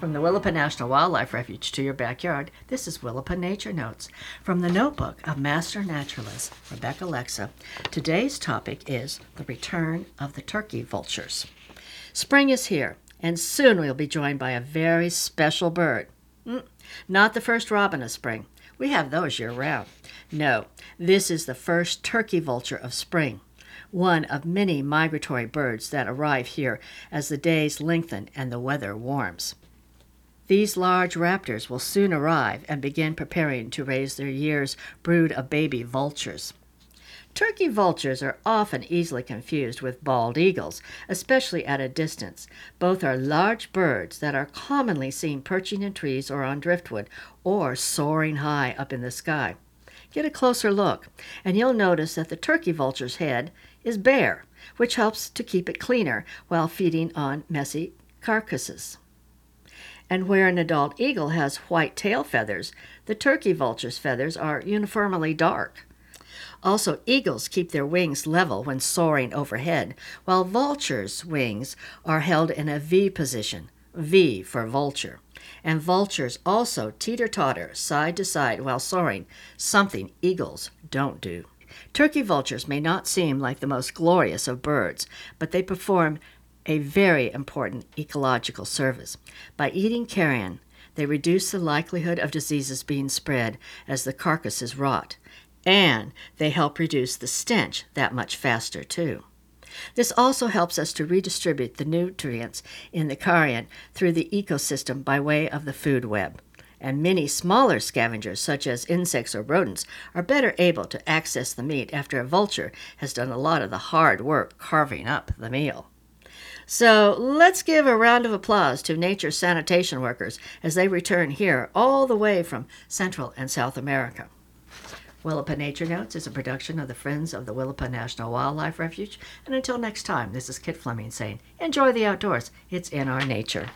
From the Willapa National Wildlife Refuge to your backyard, this is Willapa Nature Notes. From the notebook of Master Naturalist Rebecca Lexa, today's topic is the return of the turkey vultures. Spring is here, and soon we'll be joined by a very special bird. Not the first robin of spring. We have those year-round. No, this is the first turkey vulture of spring, one of many migratory birds that arrive here as the days lengthen and the weather warms. These large raptors will soon arrive and begin preparing to raise their year's brood of baby vultures. Turkey vultures are often easily confused with bald eagles, especially at a distance. Both are large birds that are commonly seen perching in trees or on driftwood, or soaring high up in the sky. Get a closer look, and you'll notice that the turkey vulture's head is bare, which helps to keep it cleaner while feeding on messy carcasses. And where an adult eagle has white tail feathers, the turkey vulture's feathers are uniformly dark. Also, eagles keep their wings level when soaring overhead, while vultures' wings are held in a V position, V for vulture. And vultures also teeter-totter side to side while soaring, something eagles don't do. Turkey vultures may not seem like the most glorious of birds, but they perform a very important ecological service. By eating carrion, they reduce the likelihood of diseases being spread as the carcasses rot. And they help reduce the stench that much faster, too. This also helps us to redistribute the nutrients in the carrion through the ecosystem by way of the food web. And many smaller scavengers, such as insects or rodents, are better able to access the meat after a vulture has done a lot of the hard work carving up the meal. So let's give a round of applause to nature's sanitation workers as they return here all the way from Central and South America. Willapa Nature Notes is a production of the Friends of the Willapa National Wildlife Refuge. And until next time, this is Kit Fleming saying, enjoy the outdoors. It's in our nature.